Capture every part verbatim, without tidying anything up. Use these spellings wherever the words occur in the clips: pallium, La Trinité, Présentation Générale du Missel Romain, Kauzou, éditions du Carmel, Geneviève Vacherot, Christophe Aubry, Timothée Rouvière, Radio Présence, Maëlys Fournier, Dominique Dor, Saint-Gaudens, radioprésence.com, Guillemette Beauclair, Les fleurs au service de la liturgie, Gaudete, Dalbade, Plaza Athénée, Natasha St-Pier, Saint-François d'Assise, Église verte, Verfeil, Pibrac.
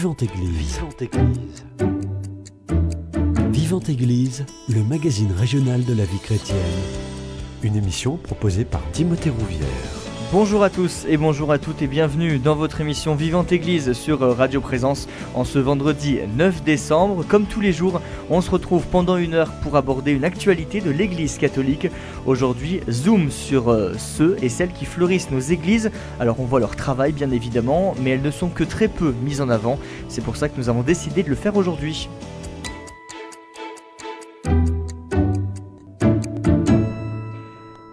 Vivante Église. Vivante Église. Vivante Église, le magazine régional de la vie chrétienne. Une émission proposée par Timothée Rouvière. Bonjour à tous et bonjour à toutes et bienvenue dans votre émission Vivante Église sur Radio Présence en ce vendredi neuf décembre. Comme tous les jours, on se retrouve pendant une heure pour aborder une actualité de l'Église catholique. Aujourd'hui, zoom sur ceux et celles qui fleurissent nos églises. Alors on voit leur travail bien évidemment, mais elles ne sont que très peu mises en avant. C'est pour ça que nous avons décidé de le faire aujourd'hui.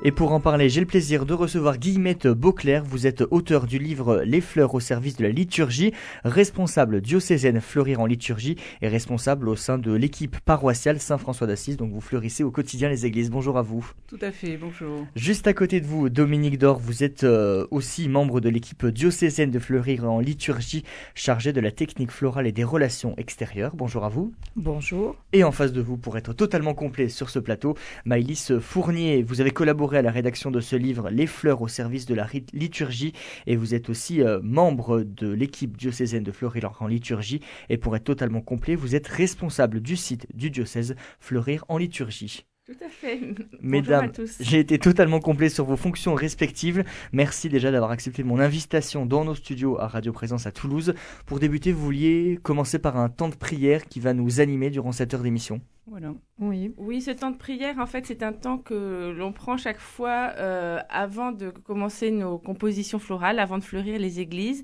Et pour en parler, j'ai le plaisir de recevoir Guillemette Beauclair. Vous êtes auteur du livre « Les fleurs au service de la liturgie », responsable diocésaine Fleurir en liturgie et responsable au sein de l'équipe paroissiale Saint-François d'Assise. Donc vous fleurissez au quotidien les églises. Bonjour à vous. Tout à fait, bonjour. Juste à côté de vous, Dominique Dor, vous êtes aussi membre de l'équipe diocésaine de Fleurir en liturgie, chargée de la technique florale et des relations extérieures. Bonjour à vous. Bonjour. Et en face de vous, pour être totalement complet sur ce plateau, Maëlys Fournier. Vous avez collaboré à la rédaction de ce livre « Les fleurs au service de la liturgie » et vous êtes aussi euh, membre de l'équipe diocésaine de Fleurir en liturgie et pour être totalement complet, vous êtes responsable du site du diocèse Fleurir en liturgie. Tout à fait. Mesdames, j'ai été totalement complet sur vos fonctions respectives. Merci déjà d'avoir accepté mon invitation dans nos studios à Radio Présence à Toulouse. Pour débuter, vous vouliez commencer par un temps de prière qui va nous animer durant cette heure d'émission. Voilà. Oui. Oui, ce temps de prière, en fait, c'est un temps que l'on prend chaque fois euh, avant de commencer nos compositions florales, avant de fleurir les églises.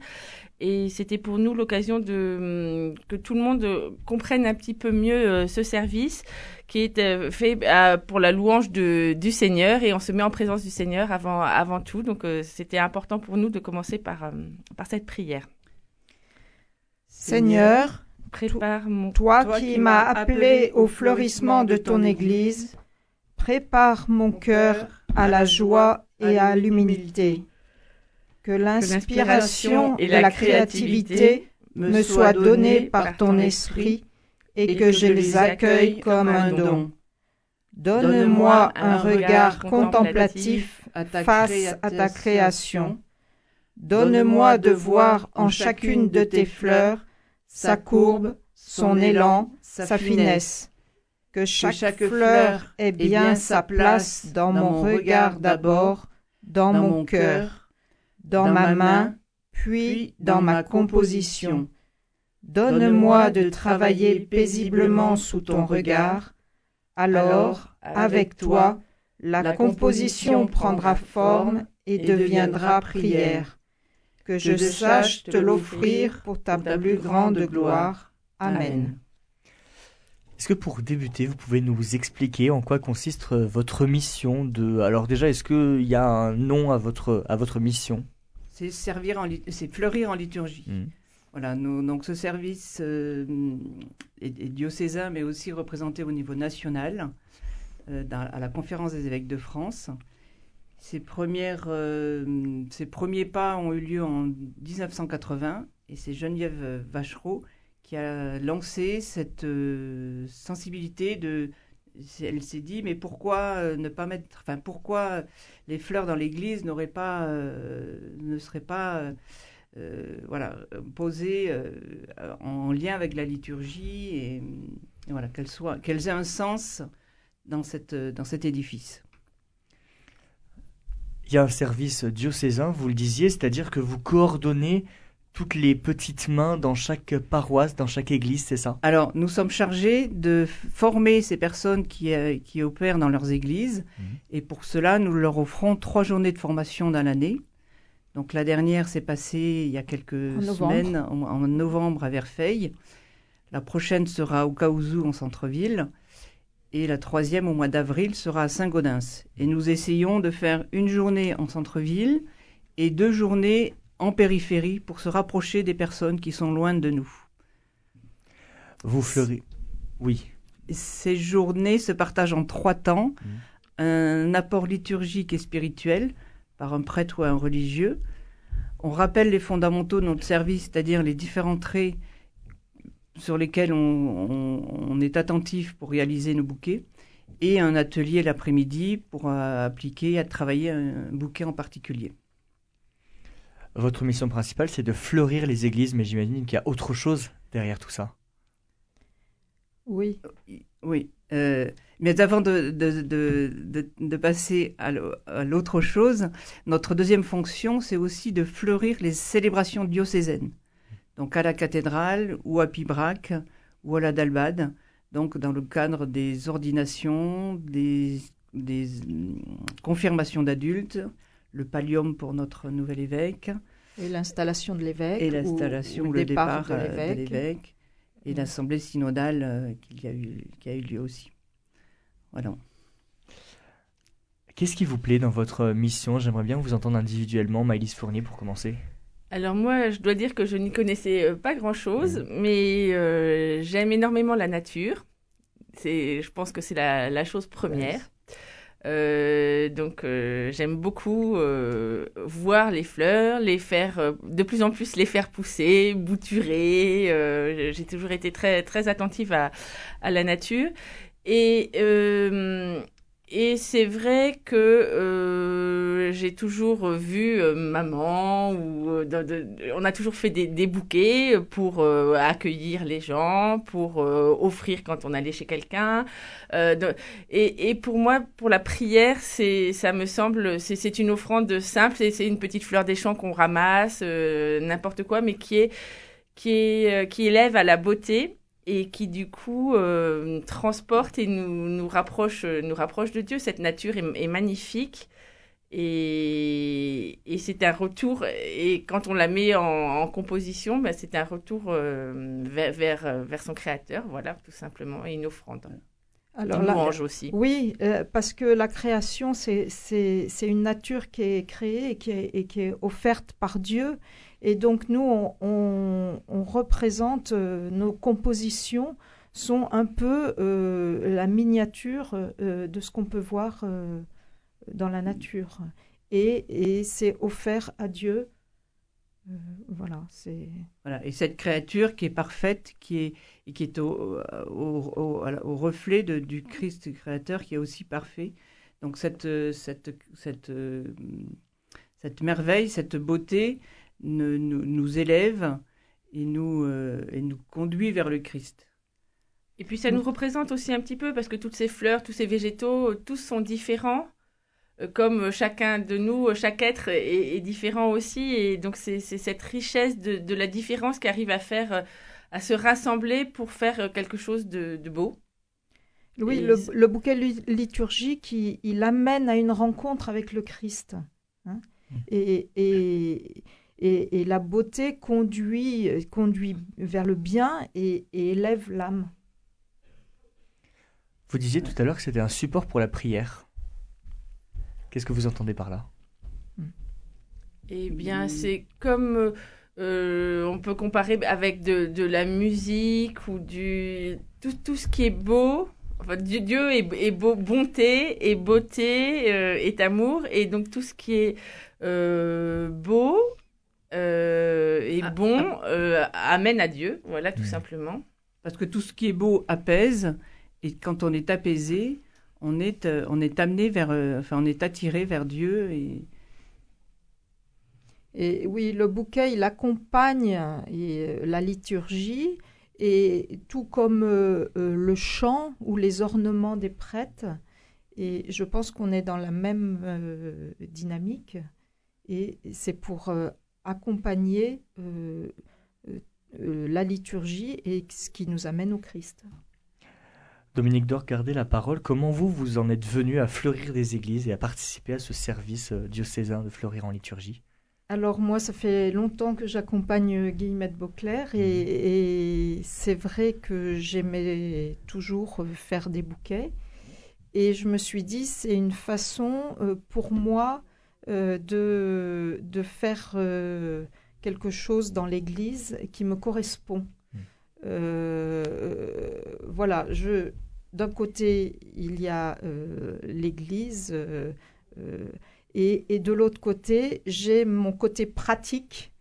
Et c'était pour nous l'occasion de que tout le monde comprenne un petit peu mieux ce service qui est fait pour la louange de, du Seigneur. Et on se met en présence du Seigneur avant, avant tout. Donc, c'était important pour nous de commencer par, par cette prière. Seigneur, prépare mon... toi, toi qui m'as appelé au fleurissement de ton Église, prépare mon cœur à la joie et à l'humilité. Que l'inspiration et la créativité me soient données par ton esprit et que je les accueille comme un don. Donne-moi un regard contemplatif face à ta création. Donne-moi de voir en chacune de tes fleurs sa courbe, son élan, sa finesse. Que chaque fleur ait bien sa place dans mon regard d'abord, dans mon cœur, dans, dans ma main, puis dans ma composition. Donne-moi de travailler paisiblement sous ton regard. Alors, avec toi, la, la composition prendra forme et deviendra prière. Que je sache te l'offrir pour ta plus grande gloire. Amen. Est-ce que pour débuter, vous pouvez nous expliquer en quoi consiste votre mission de... Alors déjà, est-ce qu'il y a un nom à votre, à votre mission ? C'est servir en, c'est fleurir en liturgie. Mmh. Voilà, nous, donc ce service euh, est, est diocésain, mais aussi représenté au niveau national, euh, dans, à la Conférence des évêques de France. Ses, premières, euh, ses premiers pas ont eu lieu en dix-neuf cent quatre-vingts, et c'est Geneviève Vacherot qui a lancé cette euh, sensibilité de... Elle s'est dit, mais pourquoi ne pas mettre, enfin pourquoi les fleurs dans l'église n'auraient pas, euh, ne seraient pas, euh, voilà, posées euh, en lien avec la liturgie et, et voilà qu'elles soient, qu'elles aient un sens dans cette, dans cet édifice. Il y a un service diocésain, vous le disiez, c'est-à-dire que vous coordonnez toutes les petites mains dans chaque paroisse, dans chaque église, c'est ça ? Alors, nous sommes chargés de former ces personnes qui, euh, qui opèrent dans leurs églises. Mmh. Et pour cela, nous leur offrons trois journées de formation dans l'année. Donc, la dernière s'est passée il y a quelques en semaines, en, en novembre, à Verfeil. La prochaine sera au Kauzou, en centre-ville. Et la troisième, au mois d'avril, sera à Saint-Gaudens. Et nous essayons de faire une journée en centre-ville et deux journées en périphérie, pour se rapprocher des personnes qui sont loin de nous. Vous fleurissez. Oui. Ces journées se partagent en trois temps. Mmh. Un apport liturgique et spirituel par un prêtre ou un religieux. On rappelle les fondamentaux de notre service, c'est-à-dire les différents traits sur lesquels on, on, on est attentif pour réaliser nos bouquets. Et un atelier l'après-midi pour euh, appliquer, à travailler un bouquet en particulier. votre mission principale, c'est de fleurir les églises, mais j'imagine qu'il y a autre chose derrière tout ça. Oui. Oui. Euh, mais avant de, de, de, de, de passer à l'autre chose, notre deuxième fonction, c'est aussi de fleurir les célébrations diocésaines. Donc à la cathédrale ou à Pibrac ou à la Dalbade, donc dans le cadre des ordinations, des, des confirmations d'adultes, le pallium pour notre nouvel évêque. Et l'installation de l'évêque. Et l'installation ou, ou le départ, départ de l'évêque. De l'évêque. Et l'assemblée synodale euh, qui, a eu, qui a eu lieu aussi. Voilà. Qu'est-ce qui vous plaît dans votre mission ? J'aimerais bien vous entendre individuellement, Maëlys Fournier, pour commencer. Alors moi, je dois dire que je n'y connaissais pas grand-chose, mmh. mais euh, j'aime énormément la nature. C'est, je pense que c'est la, la chose première. Yes. Euh, donc euh, j'aime beaucoup euh, voir les fleurs, les faire euh, de plus en plus les faire pousser, bouturer. Euh, j'ai toujours été très très attentive à à la nature et euh, et c'est vrai que euh, j'ai toujours vu euh, maman ou euh, de, de, on a toujours fait des, des bouquets pour euh, accueillir les gens, pour euh, offrir quand on allait chez quelqu'un. Euh, de, et, et pour moi, pour la prière, c'est, ça me semble, c'est, c'est une offrande simple, c'est, c'est une petite fleur des champs qu'on ramasse, euh, n'importe quoi, mais qui est, qui est, euh, qui élève à la beauté. Et qui du coup euh, transporte et nous nous rapproche nous rapproche de Dieu. Cette nature est, est magnifique et et c'est un retour, et quand on la met en, en composition, ben c'est un retour euh, vers, vers vers son créateur, voilà, tout simplement, et une offrande. Alors une louange aussi. Oui, euh, parce que la création c'est c'est c'est une nature qui est créée et qui est et qui est offerte par Dieu. Et donc, nous, on, on, on représente, euh, nos compositions sont un peu euh, la miniature euh, de ce qu'on peut voir euh, dans la nature. Et, et c'est offert à Dieu. Euh, voilà, c'est... Voilà, et cette créature qui est parfaite, qui est, et qui est au, au, au, au reflet de, du Christ créateur, qui est aussi parfait. Donc, cette, cette, cette, cette merveille, cette beauté... Nous, nous, nous élève et nous, euh, et nous conduit vers le Christ. Et puis ça nous représente aussi un petit peu, parce que toutes ces fleurs, tous ces végétaux, tous sont différents, euh, comme chacun de nous, chaque être est, est différent aussi. Et donc c'est, c'est cette richesse de, de la différence qui arrive à faire, à se rassembler pour faire quelque chose de, de beau. Oui, et... le, le bouquet liturgique, il, il amène à une rencontre avec le Christ. Hein et... et... Et, et la beauté conduit, conduit vers le bien et, et élève l'âme. Vous disiez tout à l'heure que c'était un support pour la prière. Qu'est-ce que vous entendez par là ? Eh bien, c'est comme euh, on peut comparer avec de, de la musique ou du tout, tout ce qui est beau. Enfin, Dieu est, est beau, bonté, est beauté, euh, est amour. Et donc, tout ce qui est euh, beau... Euh, et ah, bon, euh, amène à Dieu, voilà, tout simplement. Parce que tout ce qui est beau apaise, et quand on est apaisé, on est, euh, on est amené vers, euh, enfin, on est attiré vers Dieu. Et, et oui, le bouquet, il accompagne et, euh, la liturgie, et tout comme euh, euh, le chant ou les ornements des prêtres. Et je pense qu'on est dans la même euh, dynamique, et c'est pour euh, accompagner euh, euh, euh, la liturgie et ce qui nous amène au Christ. Dominique Dor, gardez la parole. Comment vous, vous en êtes venu à fleurir des églises et à participer à ce service euh, diocésain de fleurir en liturgie ? Alors moi, ça fait longtemps que j'accompagne Guillemette Beauclair et, et c'est vrai que j'aimais toujours faire des bouquets. Et je me suis dit, c'est une façon euh, pour moi... Euh, de, de faire euh, quelque chose dans l'Église qui me correspond. Mmh. Euh, euh, voilà, je, d'un côté, il y a euh, l'Église euh, euh, et, et de l'autre côté, j'ai mon côté pratique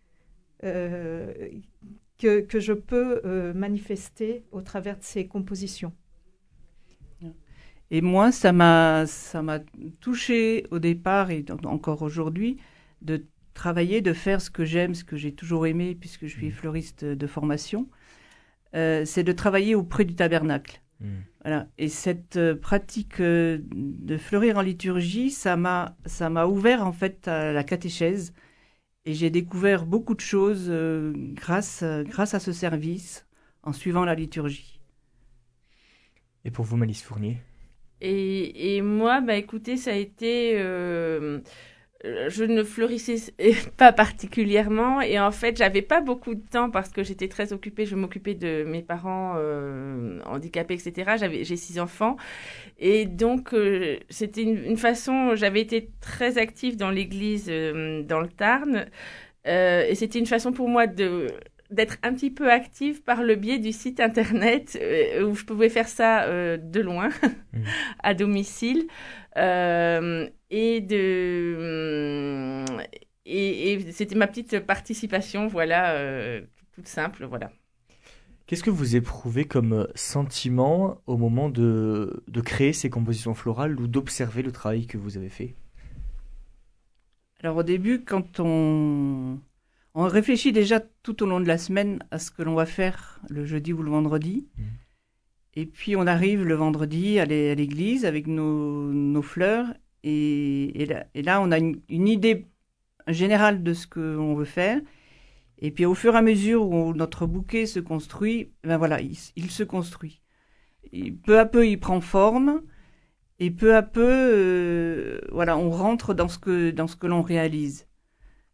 euh, que, que je peux euh, manifester au travers de ces compositions. Et moi, ça m'a, ça m'a touchée au départ et encore aujourd'hui de travailler, de faire ce que j'aime, ce que j'ai toujours aimé, puisque je suis fleuriste de formation, euh, c'est de travailler auprès du tabernacle. Mmh. Voilà. Et cette euh, pratique euh, de fleurir en liturgie, ça m'a, ça m'a ouvert en fait à la catéchèse. Et j'ai découvert beaucoup de choses euh, grâce, euh, grâce à ce service, en suivant la liturgie. Et pour vous, Maëlys Fournier ? Et, et moi, bah, écoutez, ça a été... Euh, je ne fleurissais pas particulièrement. Et en fait, j'avais pas beaucoup de temps parce que j'étais très occupée. Je m'occupais de mes parents euh, handicapés, et cetera. J'avais, j'ai six enfants. Et donc, euh, c'était une, une façon... J'avais été très active dans l'église, euh, dans le Tarn. Euh, et c'était une façon pour moi de... d'être un petit peu active par le biais du site internet euh, où je pouvais faire ça euh, de loin, mmh. à domicile, euh, et de et, et c'était ma petite participation, voilà, euh, toute simple, voilà. Qu'est-ce que vous éprouvez comme sentiment au moment de de créer ces compositions florales ou d'observer le travail que vous avez fait ? Alors au début, quand on On réfléchit déjà tout au long de la semaine à ce que l'on va faire le jeudi ou le vendredi. Mmh. Et puis on arrive le vendredi à l'église avec nos, nos fleurs. Et, et, là, et là, on a une, une idée générale de ce qu'on veut faire. Et puis au fur et à mesure où notre bouquet se construit, ben voilà, il, il se construit. Et peu à peu, il prend forme. Et peu à peu, euh, voilà, on rentre dans ce que, dans ce que l'on réalise.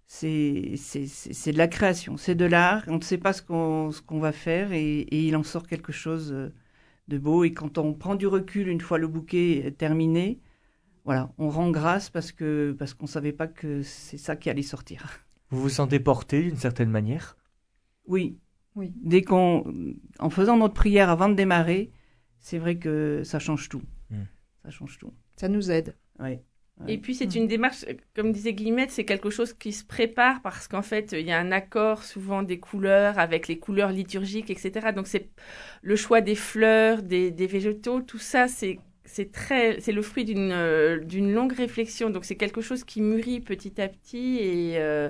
C'est, c'est, c'est de la création, c'est de l'art, on ne sait pas ce qu'on, ce qu'on va faire et, et il en sort quelque chose de beau. Et quand on prend du recul, une fois le bouquet terminé, voilà, on rend grâce parce que, parce qu'on ne savait pas que c'est ça qui allait sortir. Vous vous sentez porté d'une certaine manière ? Oui, oui. Dès qu'on, en faisant notre prière avant de démarrer, c'est vrai que ça change tout. Mmh. Ça change tout. Ça nous aide. Oui. Et puis, c'est une démarche, comme disait Guillemette, c'est quelque chose qui se prépare parce qu'en fait, il y a un accord souvent des couleurs avec les couleurs liturgiques, et cetera. Donc, c'est le choix des fleurs, des, des végétaux, tout ça, c'est, c'est, très, c'est le fruit d'une, euh, d'une longue réflexion. Donc, c'est quelque chose qui mûrit petit à petit et... Euh,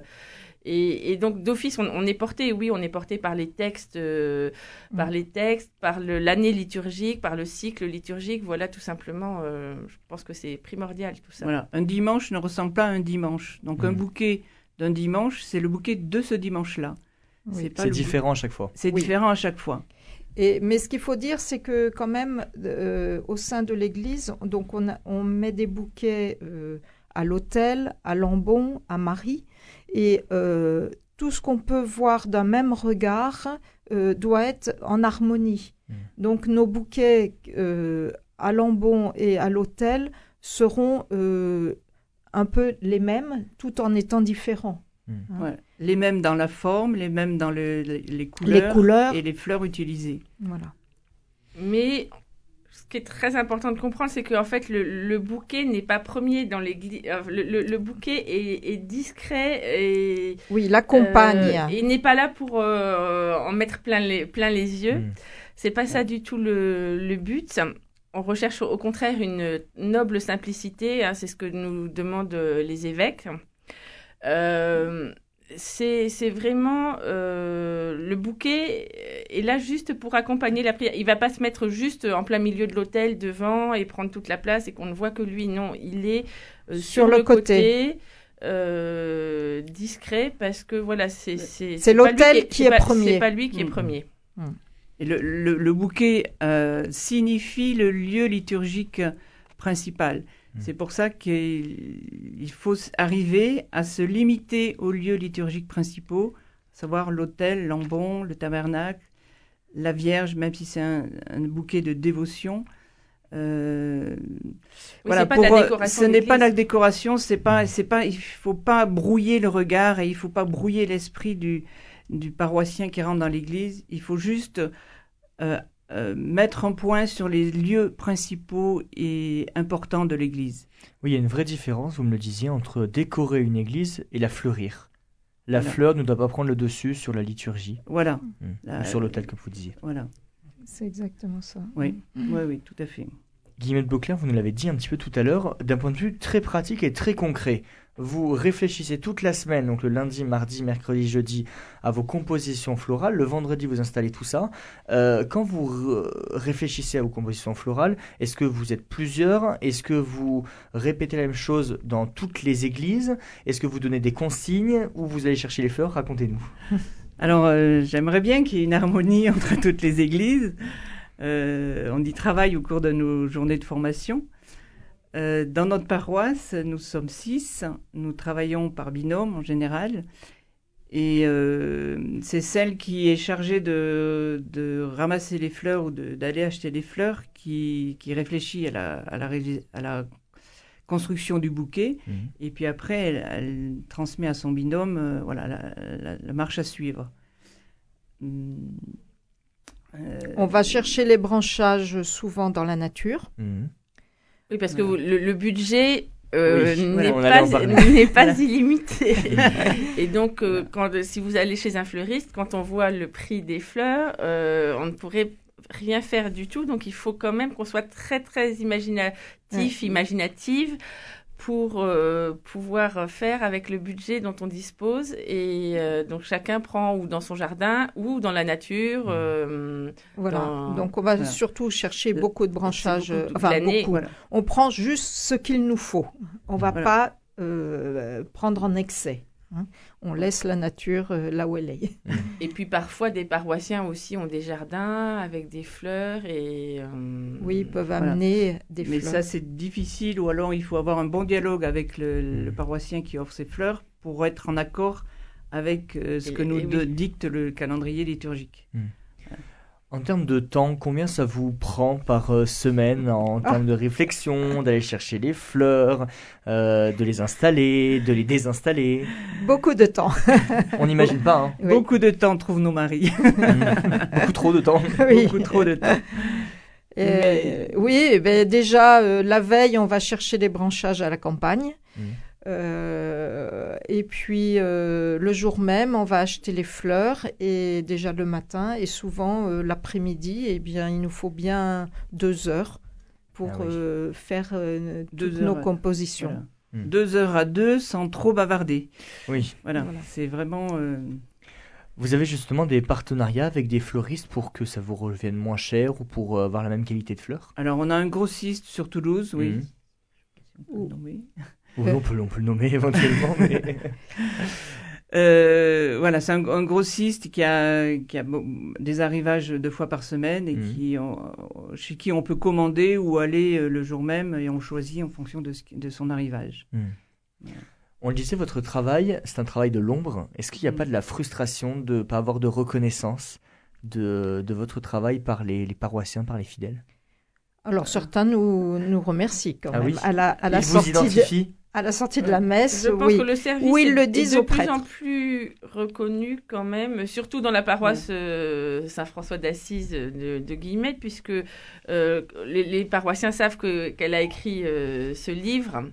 Et, et donc d'office, on, on est porté, oui, on est porté par les textes, euh, mmh. par les textes, par le, l'année liturgique, par le cycle liturgique. Voilà, tout simplement. Euh, je pense que c'est primordial tout ça. Voilà, un dimanche ne ressemble pas à un dimanche. Donc mmh. un bouquet d'un dimanche, c'est le bouquet de ce dimanche-là. Oui. C'est, pas c'est différent bouquet. à chaque fois. C'est oui. différent à chaque fois. Et, mais ce qu'il faut dire, c'est que quand même, euh, au sein de l'Église, donc on, a, on met des bouquets euh, à l'autel, à l'ambon, à Marie. Et euh, tout ce qu'on peut voir d'un même regard euh, doit être en harmonie. Mmh. Donc nos bouquets euh, à l'ambon et à l'autel seront euh, un peu les mêmes, tout en étant différents. Mmh. Hein. Ouais. Les mêmes dans la forme, les mêmes dans le, les, les, couleurs les couleurs et les fleurs utilisées. Voilà. Mais... Ce qui est très important de comprendre, c'est qu'en fait, le, le bouquet n'est pas premier dans l'église. Le, le, le bouquet est, est discret et... Oui, il accompagne. Euh, il n'est pas là pour euh, en mettre plein les, plein les yeux. Mmh. C'est pas ouais. ça du tout le, le but. On recherche au contraire une noble simplicité. Hein, c'est ce que nous demandent les évêques. Euh... C'est, c'est vraiment euh, le bouquet est là juste pour accompagner la prière. Il ne va pas se mettre juste en plein milieu de l'autel devant et prendre toute la place et qu'on ne voit que lui. Non, il est euh, sur, sur le côté, côté euh, discret parce que voilà, c'est c'est, c'est, c'est l'autel qui est premier. C'est pas lui qui est premier. Et le, le, le bouquet euh, signifie le lieu liturgique principal. C'est pour ça qu'il faut arriver à se limiter aux lieux liturgiques principaux, à savoir l'autel, l'ambon, le tabernacle, la Vierge, même si c'est un, un bouquet de dévotion. Euh, oui, voilà, c'est pas pour, de la décoration. Ce n'est pas la décoration, c'est pas, c'est pas, il ne faut pas brouiller le regard et il ne faut pas brouiller l'esprit du, du paroissien qui rentre dans l'église. Il faut juste... Euh, Euh, mettre un point sur les lieux principaux et importants de l'église. Oui, il y a une vraie différence, vous me le disiez, entre décorer une église et la fleurir. La voilà. fleur ne doit pas prendre le dessus sur la liturgie. Voilà. Mmh. La... Ou sur l'autel, comme vous disiez. Voilà. C'est exactement ça. Oui, mmh. oui, oui, tout à fait. Guillemette Beauclair, vous nous l'avez dit un petit peu tout à l'heure, d'un point de vue très pratique et très concret. Vous réfléchissez toute la semaine, donc le lundi, mardi, mercredi, jeudi, à vos compositions florales. Le vendredi, vous installez tout ça. Euh, quand vous réfléchissez à vos compositions florales, est-ce que vous êtes plusieurs? Est-ce que vous répétez la même chose dans toutes les églises? Est-ce que vous donnez des consignes? Où vous allez chercher les fleurs? Racontez-nous. Alors, euh, j'aimerais bien qu'il y ait une harmonie entre toutes les églises. Euh, on y travaille au cours de nos journées de formation. Euh, dans notre paroisse, nous sommes six. Nous travaillons par binôme en général. Et euh, c'est celle qui est chargée de, de ramasser les fleurs ou de, d'aller acheter les fleurs qui, qui réfléchit à la, à, la, à la construction du bouquet. Mmh. Et puis après, elle, elle transmet à son binôme euh, voilà, la, la, la marche à suivre. Hum. Euh... On va chercher les branchages souvent dans la nature. Mmh. Oui, parce que voilà. vous, le, le budget euh, oui, n'est, voilà, pas, n'est pas voilà. illimité. Et donc, euh, voilà. quand, si vous allez chez un fleuriste, quand on voit le prix des fleurs, euh, on ne pourrait rien faire du tout. Donc, il faut quand même qu'on soit très, très imaginatif, ouais. imaginative pour euh, pouvoir faire avec le budget dont on dispose. Et euh, donc, chacun prend ou dans son jardin ou dans la nature. Euh, voilà. Dans... Donc, on va voilà. surtout chercher de, beaucoup de branchages. Beaucoup de, enfin, l'année. beaucoup. Voilà. On prend juste ce qu'il nous faut. On ne va voilà. pas euh, prendre en excès. Hein. On laisse la nature euh, là où elle est. Et puis, parfois, des paroissiens aussi ont des jardins avec des fleurs. Et, euh, oui, ils peuvent voilà. amener des Mais fleurs. Mais ça, c'est difficile. Ou alors, il faut avoir un bon dialogue avec le, le paroissien qui offre ses fleurs pour être en accord avec euh, ce et, que nous de, oui. dicte le calendrier liturgique. Mmh. En termes de temps, combien ça vous prend par semaine en termes oh. de réflexion, d'aller chercher les fleurs, euh, de les installer, de les désinstaller? Beaucoup de temps. On n'imagine pas. Hein. Oui. Beaucoup de temps, trouvent nos maris. Mmh. Beaucoup trop de temps. Oui. Beaucoup trop de temps. Mais... Oui, ben déjà, euh, la veille, on va chercher des branchages à la campagne. Mmh. Euh, et puis euh, le jour même, on va acheter les fleurs et déjà le matin et souvent euh, l'après-midi, eh bien, il nous faut bien deux heures pour ah oui. euh, faire euh, deux toutes heures, nos compositions. Voilà. Mmh. Deux heures à deux sans trop bavarder. Oui. Voilà, voilà. c'est vraiment... Euh... Vous avez justement des partenariats avec des fleuristes pour que ça vous revienne moins cher ou pour avoir la même qualité de fleurs? Alors on a un grossiste sur Toulouse, oui. Mmh. Oh. Oui. Oui, on peut, on peut le nommer éventuellement. Mais... euh, voilà, c'est un, un grossiste qui a, qui a bon, des arrivages deux fois par semaine et mmh. qui on, chez qui on peut commander ou aller le jour même et on choisit en fonction de, ce, de son arrivage. Mmh. Ouais. On le disait, votre travail, c'est un travail de l'ombre. Est-ce qu'il n'y a mmh. pas de la frustration de ne pas avoir de reconnaissance de, de votre travail par les, les paroissiens, par les fidèles? Alors certains nous, nous remercient quand ah même. Oui. À la, à la Ils sortie vous identifient de... À la sortie de la messe, je pense oui. que le service oui, le disent est de plus en plus reconnu quand même, surtout dans la paroisse oui. euh, Saint-François d'Assise de, de Guillemette, puisque euh, les, les paroissiens savent que, qu'elle a écrit euh, ce livre.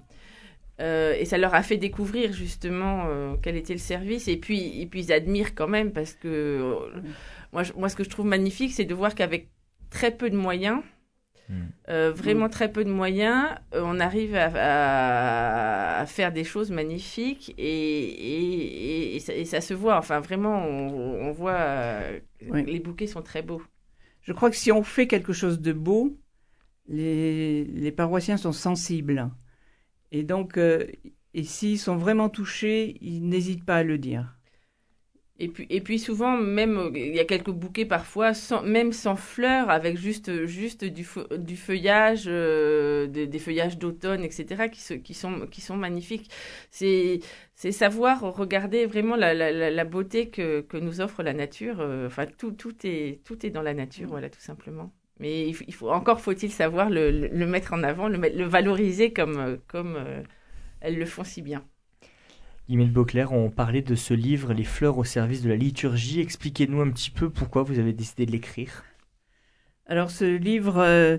Euh, et ça leur a fait découvrir justement euh, quel était le service. Et puis, et puis ils admirent quand même, parce que euh, moi, je, moi ce que je trouve magnifique, c'est de voir qu'avec très peu de moyens... Euh, vraiment très peu de moyens, euh, on arrive à, à, à faire des choses magnifiques et, et, et, et, ça, et ça se voit. Enfin, vraiment, on, on voit euh, oui. les bouquets sont très beaux. Je crois que si on fait quelque chose de beau, les, les paroissiens sont sensibles. Et donc, euh, et s'ils sont vraiment touchés, ils n'hésitent pas à le dire. Et puis, et puis souvent, même, il y a quelques bouquets parfois, sans, même sans fleurs, avec juste, juste du, du feuillage, euh, des, des feuillages d'automne, et cetera, qui, se, qui, sont, qui sont magnifiques. C'est, c'est savoir regarder vraiment la, la, la beauté que, que nous offre la nature. Enfin, tout, tout, est, tout est dans la nature, voilà, tout simplement. Mais il faut, encore faut-il savoir le, le, le mettre en avant, le, le valoriser comme, comme euh, elles le font si bien. Guillemette Beauclair, on parlait de ce livre « Les fleurs au service de la liturgie ». Expliquez-nous un petit peu pourquoi vous avez décidé de l'écrire. Alors ce livre, euh,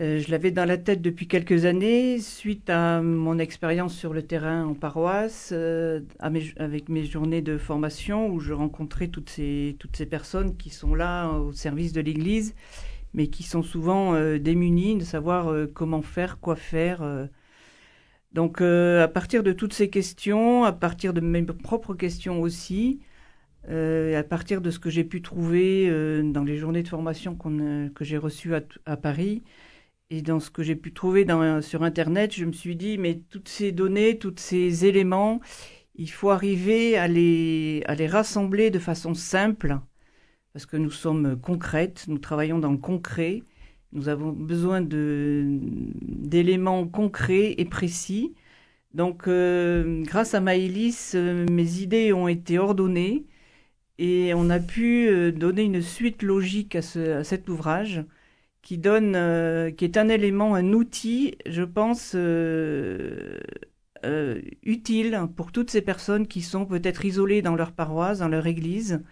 euh, je l'avais dans la tête depuis quelques années, suite à mon expérience sur le terrain en paroisse, euh, à mes, avec mes journées de formation où je rencontrais toutes ces, toutes ces personnes qui sont là au service de l'Église mais qui sont souvent euh, démunis de savoir euh, comment faire, quoi faire. Euh. Donc, euh, à partir de toutes ces questions, à partir de mes propres questions aussi, euh, à partir de ce que j'ai pu trouver euh, dans les journées de formation qu'on, euh, que j'ai reçues à, à Paris, et dans ce que j'ai pu trouver dans, sur Internet, je me suis dit, mais toutes ces données, tous ces éléments, il faut arriver à les, à les rassembler de façon simple, parce que nous sommes concrètes, nous travaillons dans le concret, nous avons besoin de, d'éléments concrets et précis. Donc, euh, grâce à Maëlys, euh, mes idées ont été ordonnées et on a pu euh, donner une suite logique à, ce, à cet ouvrage qui donne, euh, qui est un élément, un outil, je pense, euh, euh, utile pour toutes ces personnes qui sont peut-être isolées dans leur paroisse, dans leur église,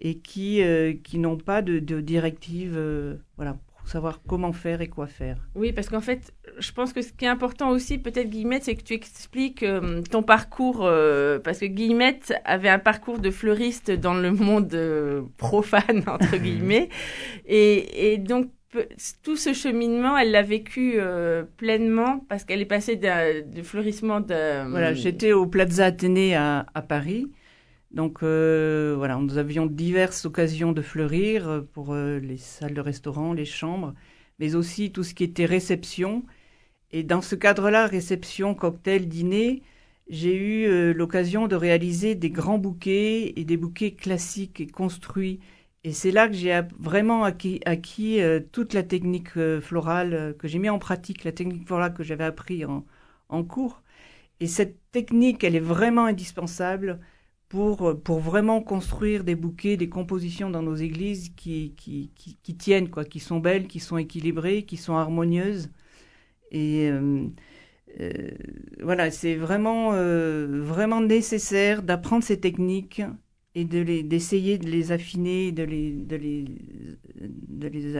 et qui, euh, qui n'ont pas de, de directive, euh, voilà, pour savoir comment faire et quoi faire. Oui, parce qu'en fait, je pense que ce qui est important aussi, peut-être, Guillemette, c'est que tu expliques euh, ton parcours, euh, parce que Guillemette avait un parcours de fleuriste dans le monde euh, profane, entre guillemets, et, et donc, tout ce cheminement, elle l'a vécu euh, pleinement parce qu'elle est passée du fleurissement de... Voilà, j'étais au Plaza Athénée à, à Paris. Donc, euh, voilà, nous avions diverses occasions de fleurir pour euh, les salles de restaurant, les chambres, mais aussi tout ce qui était réception. Et dans ce cadre-là, réception, cocktail, dîner, j'ai eu euh, l'occasion de réaliser des grands bouquets et des bouquets classiques et construits. Et c'est là que j'ai vraiment acquis, acquis euh, toute la technique euh, florale, euh, que j'ai mis en pratique, la technique florale que j'avais appris en, en cours. Et cette technique, elle est vraiment indispensable pour, pour vraiment construire des bouquets, des compositions dans nos églises qui, qui, qui, qui tiennent, quoi, qui sont belles, qui sont équilibrées, qui sont harmonieuses. Et euh, euh, voilà, c'est vraiment, euh, vraiment nécessaire d'apprendre ces techniques et de les, d'essayer de les affiner, de les, de les, de les,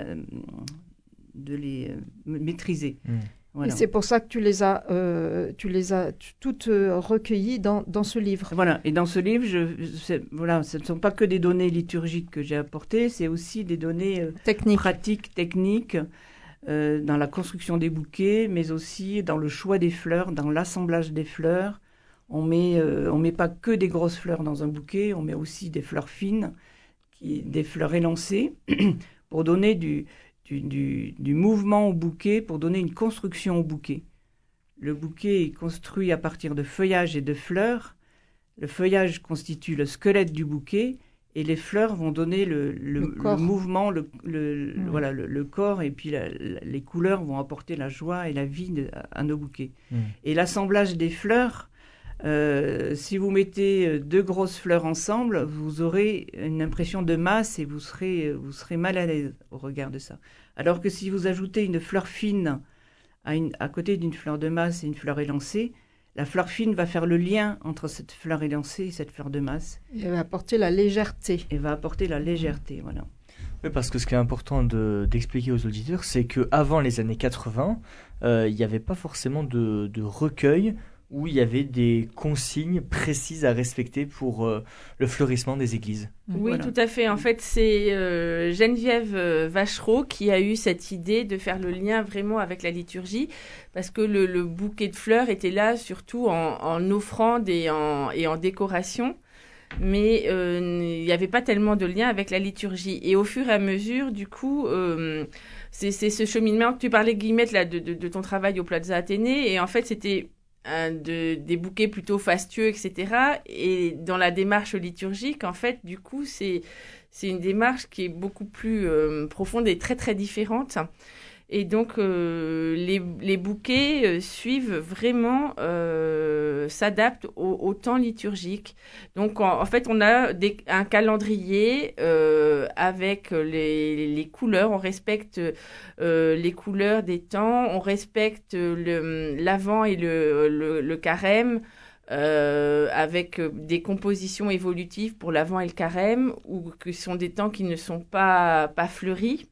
de les euh, maîtriser. Mmh. Voilà. Et c'est pour ça que tu les as, euh, tu les as toutes euh, recueillies dans, dans ce livre. Voilà, et dans ce livre, je, c'est, voilà, ce ne sont pas que des données liturgiques que j'ai apportées, c'est aussi des données euh, Technique. pratiques, techniques, euh, dans la construction des bouquets, mais aussi dans le choix des fleurs, dans l'assemblage des fleurs. On met, euh, on met pas que des grosses fleurs dans un bouquet, on met aussi des fleurs fines, qui, des fleurs élancées, pour donner du, du, du, du mouvement au bouquet, pour donner une construction au bouquet. Le bouquet est construit à partir de feuillages et de fleurs. Le feuillage constitue le squelette du bouquet, et les fleurs vont donner le, le, le, le mouvement, le, le, mmh. le, voilà, le, le corps, et puis la, la, les couleurs vont apporter la joie et la vie de, à, à nos bouquets. Mmh. Et l'assemblage des fleurs... Euh, si vous mettez deux grosses fleurs ensemble, vous aurez une impression de masse et vous serez, vous serez mal à l'aise au regard de ça. Alors que si vous ajoutez une fleur fine à, une, à côté d'une fleur de masse et une fleur élancée, la fleur fine va faire le lien entre cette fleur élancée et cette fleur de masse. Elle va apporter la légèreté. Elle va apporter la légèreté, voilà. Oui, parce que ce qui est important de, d'expliquer aux auditeurs, c'est qu'avant les années quatre-vingts, euh, il n'y avait pas forcément de, de recueil où il y avait des consignes précises à respecter pour euh, le fleurissement des églises. Oui, voilà. Tout à fait. En fait, c'est euh, Geneviève Vacherot qui a eu cette idée de faire le lien vraiment avec la liturgie, parce que le, le bouquet de fleurs était là surtout en, en offrande et en, et en décoration, mais euh, il n'y avait pas tellement de lien avec la liturgie. Et au fur et à mesure, du coup... Euh, c'est, c'est ce cheminement que tu parlais, Guillemette, là, de, de, de ton travail au Plaza Athénée, et en fait, c'était... De, des bouquets plutôt fastueux, et cetera. Et dans la démarche liturgique, en fait, du coup, c'est, c'est une démarche qui est beaucoup plus euh, profonde et très, très différente. Et donc, euh, les, les bouquets euh, suivent vraiment, euh, s'adaptent au, au temps liturgique. Donc, en, en fait, on a des, un calendrier euh, avec les, les couleurs. On respecte euh, les couleurs des temps. On respecte le, l'avent et le, le, le carême. Euh, avec des compositions évolutives pour l'avent et le carême, ou que ce sont des temps qui ne sont pas, pas fleuris.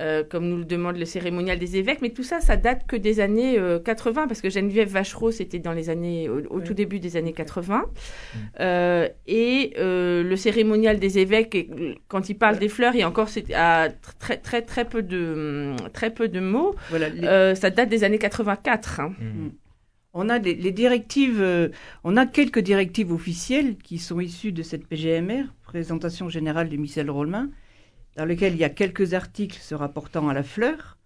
euh, comme nous le demande le cérémonial des évêques. Mais tout ça, ça date que des années euh, quatre-vingts, parce que Geneviève Vacherot, c'était dans les années, au, au oui. tout début des années quatre-vingts. Oui. Euh, et euh, le cérémonial des évêques, quand il parle oui. des fleurs, et encore, c'est à très, très, très, peu de, très peu de mots, voilà, les... euh, ça date des années quatre-vingt-quatre. Hein. Mmh. On a les, les directives, euh, on a quelques directives officielles qui sont issues de cette P G M R, Présentation Générale du Missel Romain, dans lequel il y a quelques articles se rapportant à la fleur.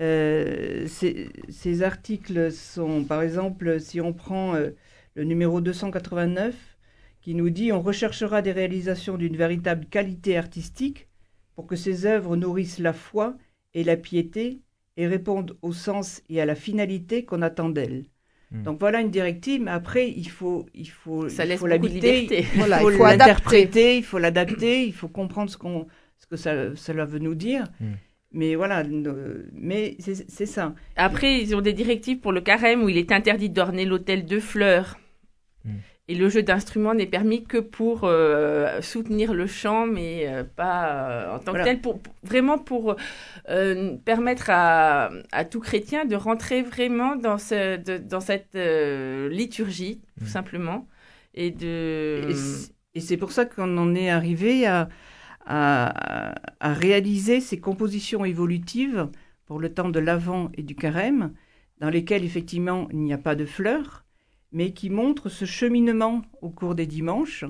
Euh, ces, ces articles sont, par exemple, si on prend euh, le numéro deux cent quatre-vingt-neuf, qui nous dit « On recherchera des réalisations d'une véritable qualité artistique pour que ces œuvres nourrissent la foi et la piété et répondent au sens et à la finalité qu'on attend d'elles. » Donc voilà une directive, mais après il faut il faut ça il faut l'habiter, voilà, il faut, faut l'interpréter, il faut l'adapter, il faut comprendre ce qu'on ce que ça cela veut nous dire. Mm. Mais voilà, euh, mais c'est, c'est ça. Après ils ont des directives pour le carême où il est interdit d'orner l'autel de fleurs. Mm. Et le jeu d'instruments n'est permis que pour euh, soutenir le chant, mais euh, pas euh, en tant voilà. que tel, pour, pour, vraiment pour euh, permettre à, à tout chrétien de rentrer vraiment dans, ce, de, dans cette euh, liturgie, tout mmh. simplement. Et, de... et, c'est, et c'est pour ça qu'on en est arrivé à, à, à réaliser ces compositions évolutives pour le temps de l'Avent et du Carême, dans lesquelles effectivement il n'y a pas de fleurs, mais qui montre ce cheminement au cours des dimanches.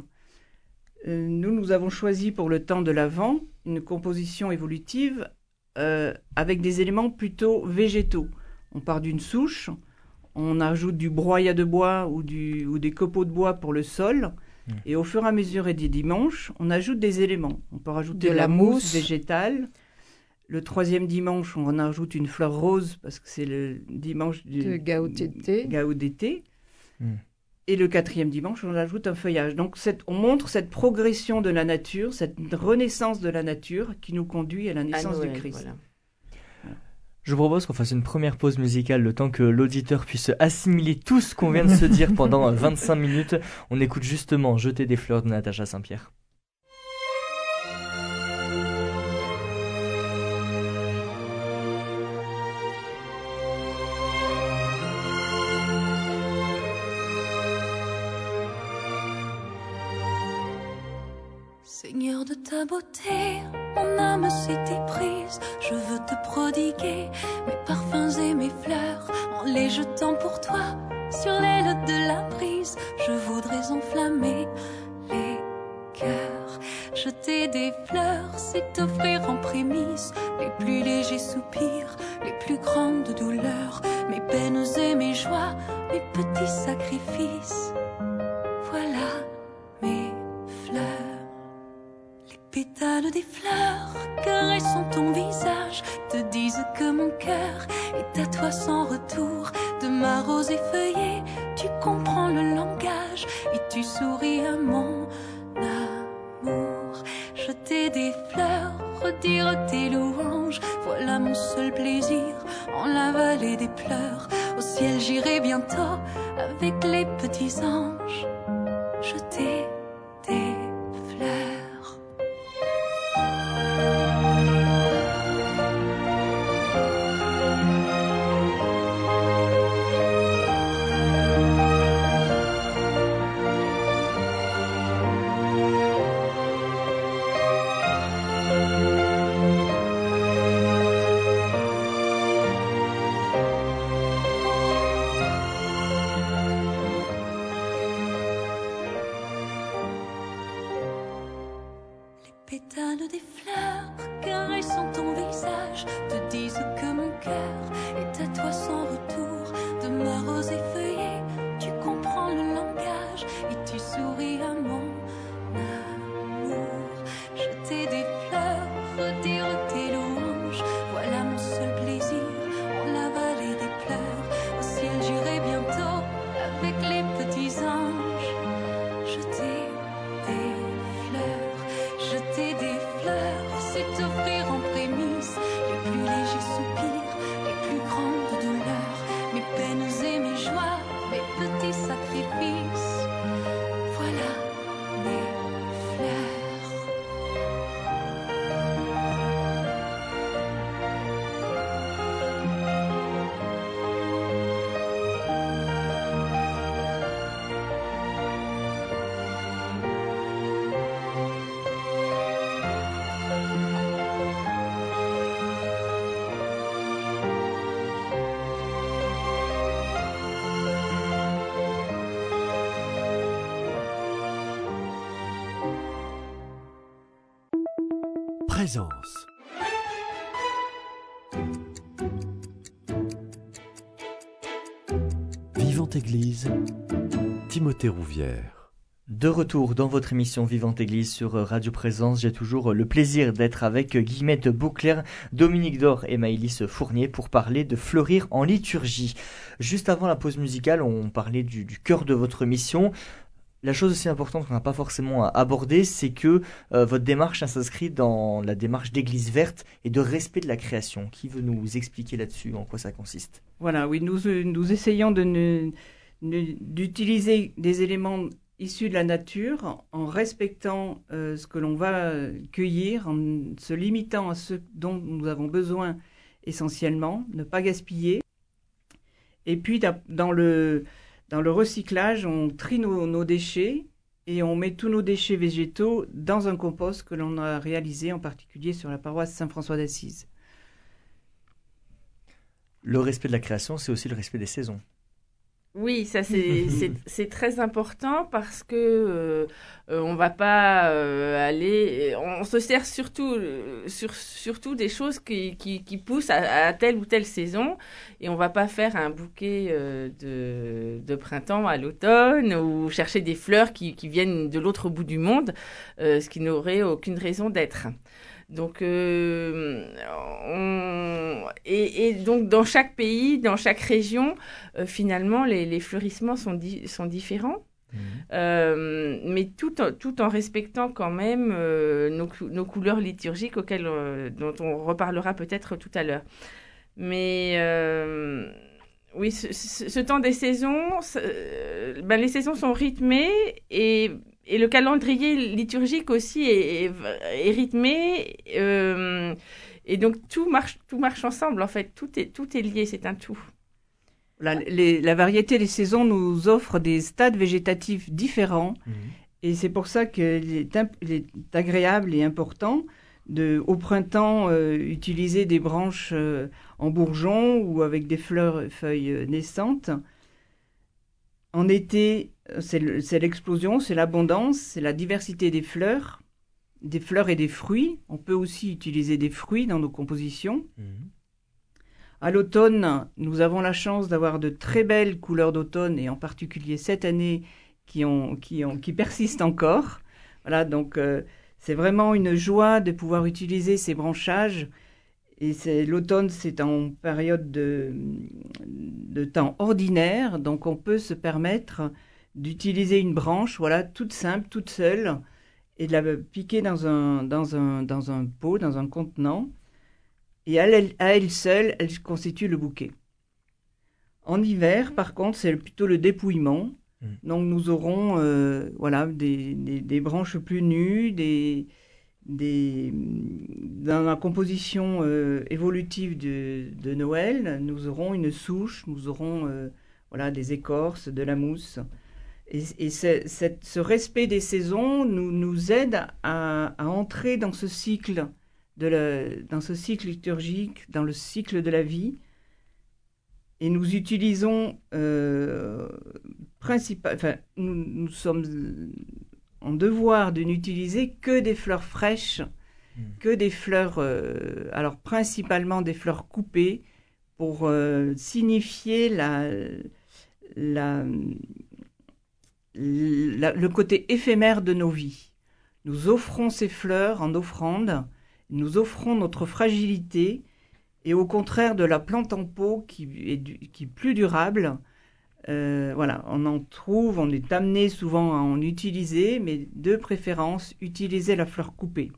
Euh, nous, nous avons choisi pour le temps de l'Avent une composition évolutive euh, avec des éléments plutôt végétaux. On part d'une souche, on ajoute du broyat de bois ou, du, ou des copeaux de bois pour le sol, mmh. et au fur et à mesure des dimanches, on ajoute des éléments. On peut rajouter de la, la mousse, mousse végétale. Le troisième dimanche, on en ajoute une fleur rose, parce que c'est le dimanche du Gaudete. Et le quatrième dimanche, on ajoute un feuillage. Donc, cette, on montre cette progression de la nature, cette renaissance de la nature qui nous conduit à la naissance à Noël, du Christ. Voilà. Je vous propose qu'on fasse une première pause musicale, le temps que l'auditeur puisse assimiler tout ce qu'on vient de se dire pendant vingt-cinq minutes. On écoute justement « Jeter des fleurs » de Natasha Saint-Pier. Seigneur de ta beauté, mon âme s'est éprise. Je veux te prodiguer mes parfums et mes fleurs, en les jetant pour toi sur l'aile de la brise. Je voudrais enflammer les cœurs. Jeter des fleurs, c'est t'offrir en prémisse les plus légers soupirs, les plus grandes douleurs, mes peines et mes joies, mes petits sacrifices. Voilà mes fleurs. Pétales des fleurs caressant ton visage te disent que mon cœur est à toi sans retour. De ma rose effeuillée, tu comprends le langage et tu souris à mon amour. Jeter des fleurs, redire tes louanges, voilà mon seul plaisir en la vallée des pleurs. Au ciel j'irai bientôt avec les petits anges. Jeter des fleurs. C'est offrir en prémisse les plus légers soupirs, les plus grandes douleurs. Présence. Vivante Église, Timothée Rouvière. De retour dans votre émission Vivante Église sur Radio Présence, j'ai toujours le plaisir d'être avec Guillemette Beauclair, Dominique Dor et Maëlys Fournier pour parler de fleurir en liturgie. Juste avant la pause musicale, on parlait du, du cœur de votre mission. La chose aussi importante qu'on n'a pas forcément abordée, c'est que euh, votre démarche s'inscrit dans la démarche d'église verte et de respect de la création. Qui veut nous expliquer là-dessus, en quoi ça consiste ? Voilà, oui, nous, nous essayons de ne, ne, d'utiliser des éléments issus de la nature, en respectant euh, ce que l'on va cueillir, en se limitant à ce dont nous avons besoin essentiellement, ne pas gaspiller. Et puis dans le, dans le recyclage, on trie nos, nos déchets et on met tous nos déchets végétaux dans un compost que l'on a réalisé en particulier sur la paroisse Saint-François d'Assise. Le respect de la création, c'est aussi le respect des saisons. Oui, ça c'est, c'est, c'est très important parce que euh, on va pas euh, aller, on se sert surtout euh, sur, surtout des choses qui qui, qui poussent à, à telle ou telle saison et on va pas faire un bouquet euh, de de printemps à l'automne ou chercher des fleurs qui qui viennent de l'autre bout du monde, euh, ce qui n'aurait aucune raison d'être. Donc, euh, on, et, et donc dans chaque pays, dans chaque région, euh, finalement, les, les fleurissements sont, di- sont différents, mmh. euh, mais tout en, tout en respectant quand même euh, nos, nos couleurs liturgiques auxquelles, euh, dont on reparlera peut-être tout à l'heure. Mais euh, oui, ce, ce, ce temps des saisons, ben les saisons sont rythmées et... Et le calendrier liturgique aussi est, est, est rythmé. Euh, et donc, tout marche, tout marche ensemble, en fait. Tout est, tout est lié, c'est un tout. La, les, la variété des saisons nous offre des stades végétatifs différents. Mmh. Et c'est pour ça qu'il est, imp, il est agréable et important de, au printemps, euh, utiliser des branches euh, en bourgeon ou avec des fleurs, feuilles naissantes. En été, c'est, le, c'est l'explosion, c'est l'abondance, c'est la diversité des fleurs, des fleurs et des fruits. On peut aussi utiliser des fruits dans nos compositions. Mmh. À l'automne, nous avons la chance d'avoir de très belles couleurs d'automne, et en particulier cette année, qui, ont, qui, ont, qui persistent encore. Voilà, donc euh, c'est vraiment une joie de pouvoir utiliser ces branchages. Et c'est, l'automne, c'est en période de, de temps ordinaire, donc on peut se permettre d'utiliser une branche, voilà, toute simple, toute seule, et de la piquer dans un, dans un, dans un pot, dans un contenant, et à elle, à elle seule, elle constitue le bouquet. En hiver, par contre, c'est plutôt le dépouillement, mmh. donc nous aurons euh, voilà, des, des, des branches plus nues, des... Des, dans la composition euh, évolutive de, de Noël, nous aurons une souche, nous aurons euh, voilà, des écorces, de la mousse. Et, et c'est, c'est, ce respect des saisons nous, nous aide à, à entrer dans ce, cycle de la, dans ce cycle liturgique, dans le cycle de la vie. Et nous utilisons euh, principal, enfin, nous, nous sommes... en devoir de n'utiliser que des fleurs fraîches, mmh. que des fleurs, euh, alors principalement des fleurs coupées, pour euh, signifier la, la, la, le côté éphémère de nos vies. Nous offrons ces fleurs en offrande, nous offrons notre fragilité, et au contraire de la plante en pot qui est, du, qui est plus durable, Euh, voilà, on en trouve, on est amené souvent à en utiliser, mais de préférence, utiliser la fleur coupée.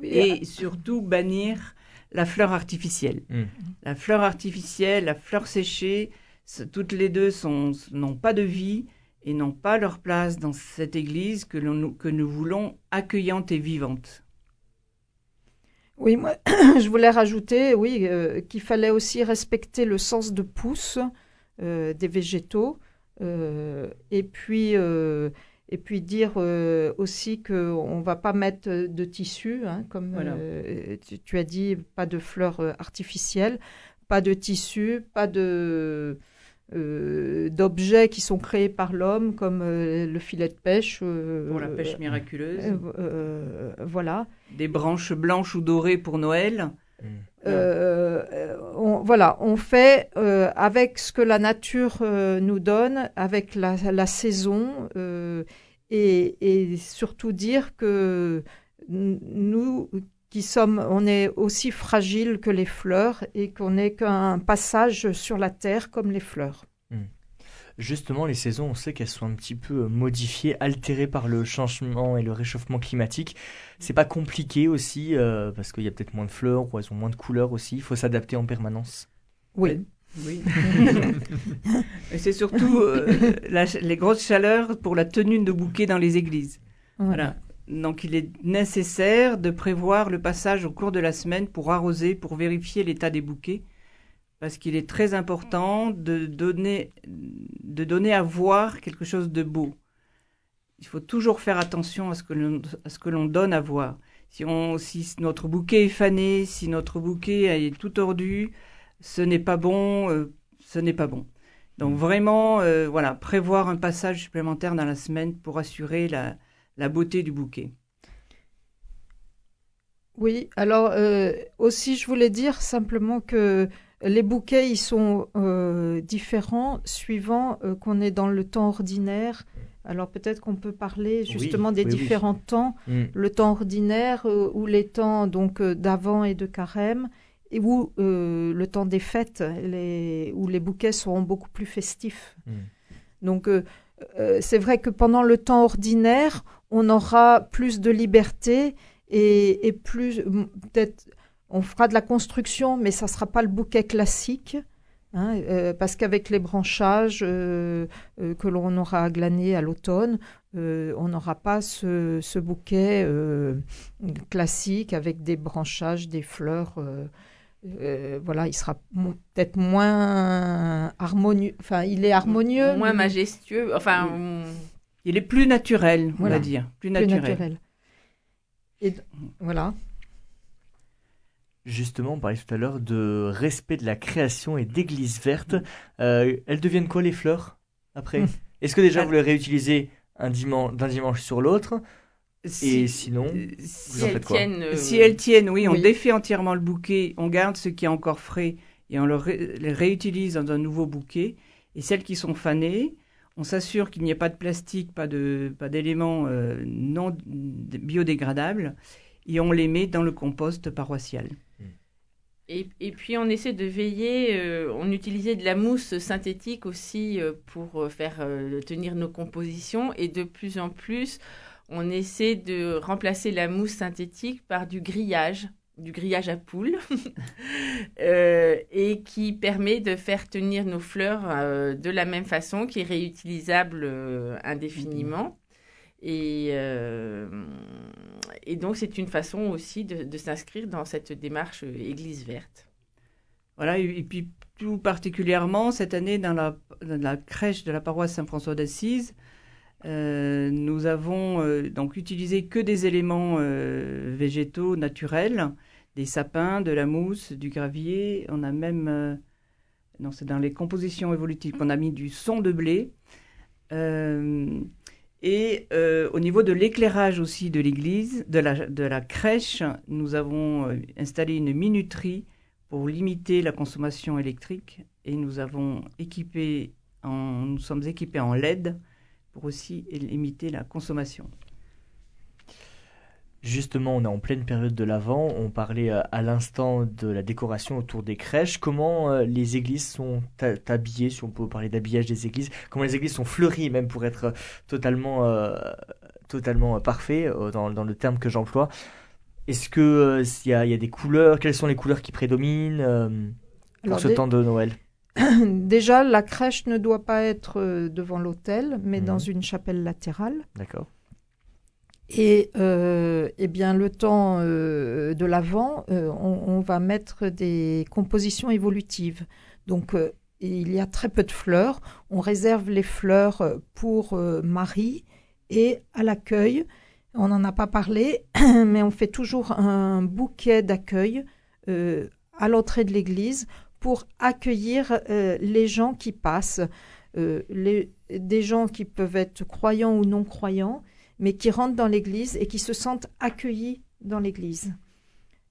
Et, et surtout, bannir la fleur artificielle. Mmh. La fleur artificielle, la fleur séchée, toutes les deux sont, n'ont pas de vie et n'ont pas leur place dans cette église que, l'on, que nous voulons accueillante et vivante. Oui, moi, je voulais rajouter oui, euh, qu'il fallait aussi respecter le sens de pousse, Euh, des végétaux euh, et puis euh, et puis dire euh, aussi que on va pas mettre de tissu hein, comme voilà. euh, tu, tu as dit, pas de fleurs artificielles, pas de tissu, pas de Euh, d'objets qui sont créés par l'homme, comme euh, le filet de pêche. Euh, pour la pêche miraculeuse. Euh, euh, voilà. Des branches blanches ou dorées pour Noël. Mmh. Euh, on, voilà, on fait euh, avec ce que la nature euh, nous donne, avec la, la saison, euh, et, et surtout dire que nous qui sommes, on est aussi fragile que les fleurs et qu'on n'est qu'un passage sur la terre comme les fleurs. Mmh. Justement, les saisons, on sait qu'elles sont un petit peu modifiées, altérées par le changement et le réchauffement climatique. C'est pas compliqué aussi, euh, parce qu'il y a peut-être moins de fleurs ou elles ont moins de couleurs aussi. Il faut s'adapter en permanence. Oui. Oui. Et c'est surtout euh, la, les grosses chaleurs pour la tenue de bouquets dans les églises. Mmh. Voilà. Donc, il est nécessaire de prévoir le passage au cours de la semaine pour arroser, pour vérifier l'état des bouquets, parce qu'il est très important de donner, de donner à voir quelque chose de beau. Il faut toujours faire attention à ce que l'on, à ce que l'on donne à voir. Si, on, si notre bouquet est fané, si notre bouquet est tout tordu, ce n'est pas bon, euh, ce n'est pas bon. Donc, vraiment, euh, voilà, prévoir un passage supplémentaire dans la semaine pour assurer la... la beauté du bouquet. Oui, alors euh, aussi je voulais dire simplement que les bouquets, ils sont euh, différents suivant euh, qu'on est dans le temps ordinaire. Alors peut-être qu'on peut parler justement oui, des oui, différents oui. temps, mmh. le temps ordinaire euh, ou les temps donc euh, d'Avent et de Carême, et ou euh, le temps des fêtes, les, où les bouquets seront beaucoup plus festifs. Mmh. Donc euh, Euh, c'est vrai que pendant le temps ordinaire, on aura plus de liberté et, et plus, peut-être, on fera de la construction, mais ça ne sera pas le bouquet classique, hein, euh, parce qu'avec les branchages euh, euh, que l'on aura glané à l'automne, euh, on n'aura pas ce, ce bouquet euh, classique avec des branchages, des fleurs. Euh, Euh, voilà, il sera m- peut-être moins harmonieux. Enfin, il est harmonieux. Moins majestueux. Enfin, on... il est plus naturel, on voilà. va dire. Plus naturel. Plus naturel. Et d- voilà. Justement, on parlait tout à l'heure de respect de la création et d'église verte. Euh, elles deviennent quoi, les fleurs, après ? Mmh. Est-ce que déjà, ah. vous les réutilisez un diman- d'un dimanche sur l'autre ? Si, et sinon, si vous en faites quoi ? euh, Si elles tiennent, oui, on oui. défait entièrement le bouquet, on garde ce qui est encore frais et on le ré- les réutilise dans un nouveau bouquet. Et celles qui sont fanées, on s'assure qu'il n'y ait pas de plastique, pas, de, pas d'éléments euh, non biodégradables et on les met dans le compost paroissial. Et, et puis on essaie de veiller, euh, on utilisait de la mousse synthétique aussi euh, pour faire euh, tenir nos compositions et de plus en plus... on essaie de remplacer la mousse synthétique par du grillage, du grillage à poules, euh, et qui permet de faire tenir nos fleurs euh, de la même façon, qui est réutilisable euh, indéfiniment. Et, euh, et donc, c'est une façon aussi de, de s'inscrire dans cette démarche Église verte. Voilà, et, et puis tout particulièrement, cette année, dans la, dans la crèche de la paroisse Saint-François d'Assise, Euh, nous avons euh, donc utilisé que des éléments euh, végétaux naturels, des sapins, de la mousse, du gravier. On a même, euh, non, c'est dans les compositions évolutives qu'on a mis du son de blé. Euh, et euh, au niveau de l'éclairage aussi de l'église, de la, de la crèche, nous avons euh, installé une minuterie pour limiter la consommation électrique. Et nous avons équipé, en, nous sommes équipés en L E D. Pour aussi limiter la consommation. Justement, on est en pleine période de l'Avent. On parlait à l'instant de la décoration autour des crèches. Comment les églises sont habillées, si on peut parler d'habillage des églises, comment les églises sont fleuries, même pour être totalement, euh, totalement parfait dans, dans le terme que j'emploie. Est-ce qu'il euh, y, y a des couleurs ? Quelles sont les couleurs qui prédominent euh, pour Alors, ce des... temps de Noël ? Déjà, la crèche ne doit pas être devant l'autel, mais mmh. dans une chapelle latérale. D'accord. Et euh, eh bien, le temps euh, de l'Avent, euh, on, on va mettre des compositions évolutives. Donc, euh, il y a très peu de fleurs. On réserve les fleurs pour euh, Marie et à l'accueil. On n'en a pas parlé, mais on fait toujours un bouquet d'accueil euh, à l'entrée de l'église pour accueillir euh, les gens qui passent, euh, les, des gens qui peuvent être croyants ou non croyants, mais qui rentrent dans l'église et qui se sentent accueillis dans l'église.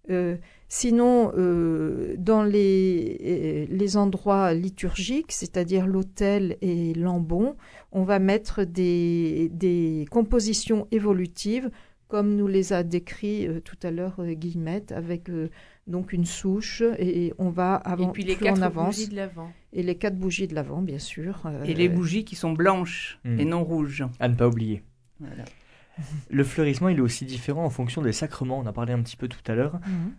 Euh, sinon, euh, dans les, les endroits liturgiques, c'est-à-dire l'autel et l'ambon, on va mettre des, des compositions évolutives, comme nous les a décrits euh, tout à l'heure euh, Guillemette, avec euh, donc une souche, et, et on va avant, et puis les quatre bougies de l'Avent. Et les quatre bougies de l'Avent, bien sûr. Euh, et les bougies qui sont blanches mmh. et non rouges. À ne pas oublier. Voilà. Le fleurissement, il est aussi différent en fonction des sacrements. On a parlé un petit peu tout à l'heure. Mmh.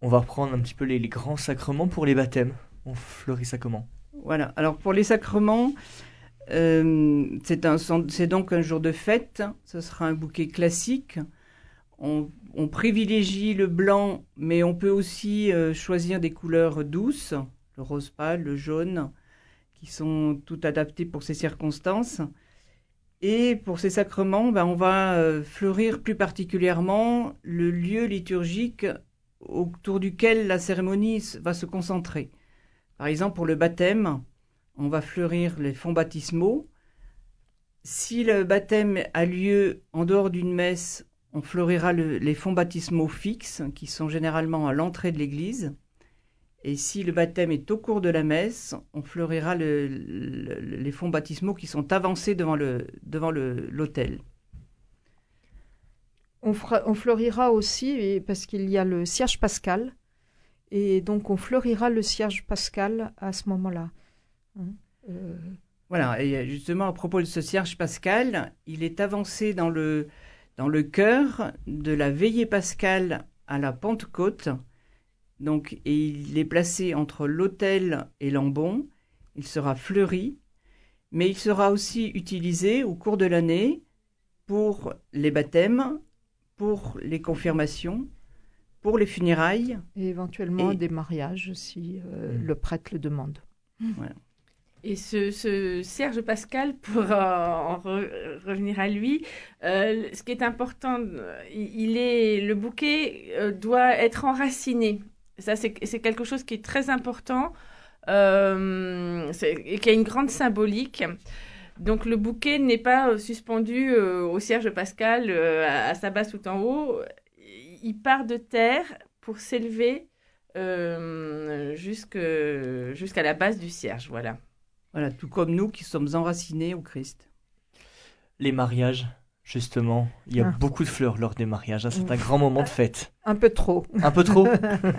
On va reprendre un petit peu les, les grands sacrements. Pour les baptêmes, on fleurit ça comment? Voilà. Alors pour les sacrements, euh, c'est, un, c'est donc un jour de fête. Ce sera un bouquet classique. On, on privilégie le blanc, mais on peut aussi euh, choisir des couleurs douces, le rose pâle, le jaune, qui sont tout adaptés pour ces circonstances. Et pour ces sacrements, ben on va fleurir plus particulièrement le lieu liturgique autour duquel la cérémonie va se concentrer. Par exemple, pour le baptême, on va fleurir les fonts baptismaux. Si le baptême a lieu en dehors d'une messe, on fleurira le, les fonts baptismaux fixes, qui sont généralement à l'entrée de l'église. Et si le baptême est au cours de la messe, on fleurira le, le, les fonts baptismaux qui sont avancés devant, le, devant le, l'autel. On, fera, on fleurira aussi, parce qu'il y a le cierge pascal, et donc on fleurira le cierge pascal à ce moment-là. Hein euh... Voilà, et justement à propos de ce cierge pascal, il est avancé dans le, dans le cœur de la veillée pascale à la Pentecôte. Donc, et il est placé entre l'autel et l'ambon, il sera fleuri, mais il sera aussi utilisé au cours de l'année pour les baptêmes, pour les confirmations, pour les funérailles. Et éventuellement et... des mariages, si euh, mmh. le prêtre le demande. Voilà. Et ce, ce cierge pascal, pour euh, en re- revenir à lui, euh, ce qui est important, il est, le bouquet euh, doit être enraciné. Ça, c'est, c'est quelque chose qui est très important euh, c'est, et qui a une grande symbolique. Donc, le bouquet n'est pas suspendu euh, au cierge pascal, euh, à, à sa base tout en haut. Il part de terre pour s'élever euh, jusqu'à, jusqu'à la base du cierge. Voilà. Voilà, tout comme nous qui sommes enracinés au Christ. Les mariages, justement, il y a ah. beaucoup de fleurs lors des mariages. Hein, c'est un grand moment de fête. Un peu trop. Un peu trop.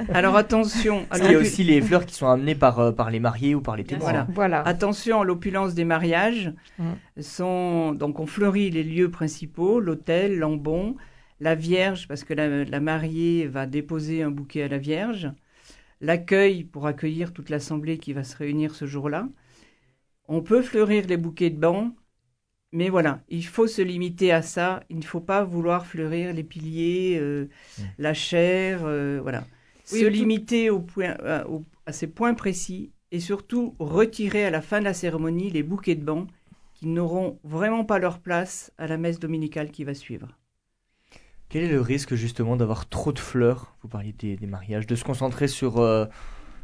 Alors attention. Il y a aussi les fleurs qui sont amenées par, euh, par les mariés ou par les témoins. Voilà. Voilà. Attention à l'opulence des mariages. Mmh. Sont, donc on fleurit les lieux principaux, l'autel, l'ambon, la Vierge, parce que la, la mariée va déposer un bouquet à la Vierge. L'accueil pour accueillir toute l'assemblée qui va se réunir ce jour-là. On peut fleurir les bouquets de bancs. Mais voilà, il faut se limiter à ça. Il ne faut pas vouloir fleurir les piliers, euh, mmh. la chair, euh, voilà. Oui, se limiter tout... au point, à, au, à ces points précis et surtout retirer à la fin de la cérémonie les bouquets de bancs qui n'auront vraiment pas leur place à la messe dominicale qui va suivre. Quel est le risque justement d'avoir trop de fleurs? Vous parliez des, des mariages, de se concentrer sur... Euh...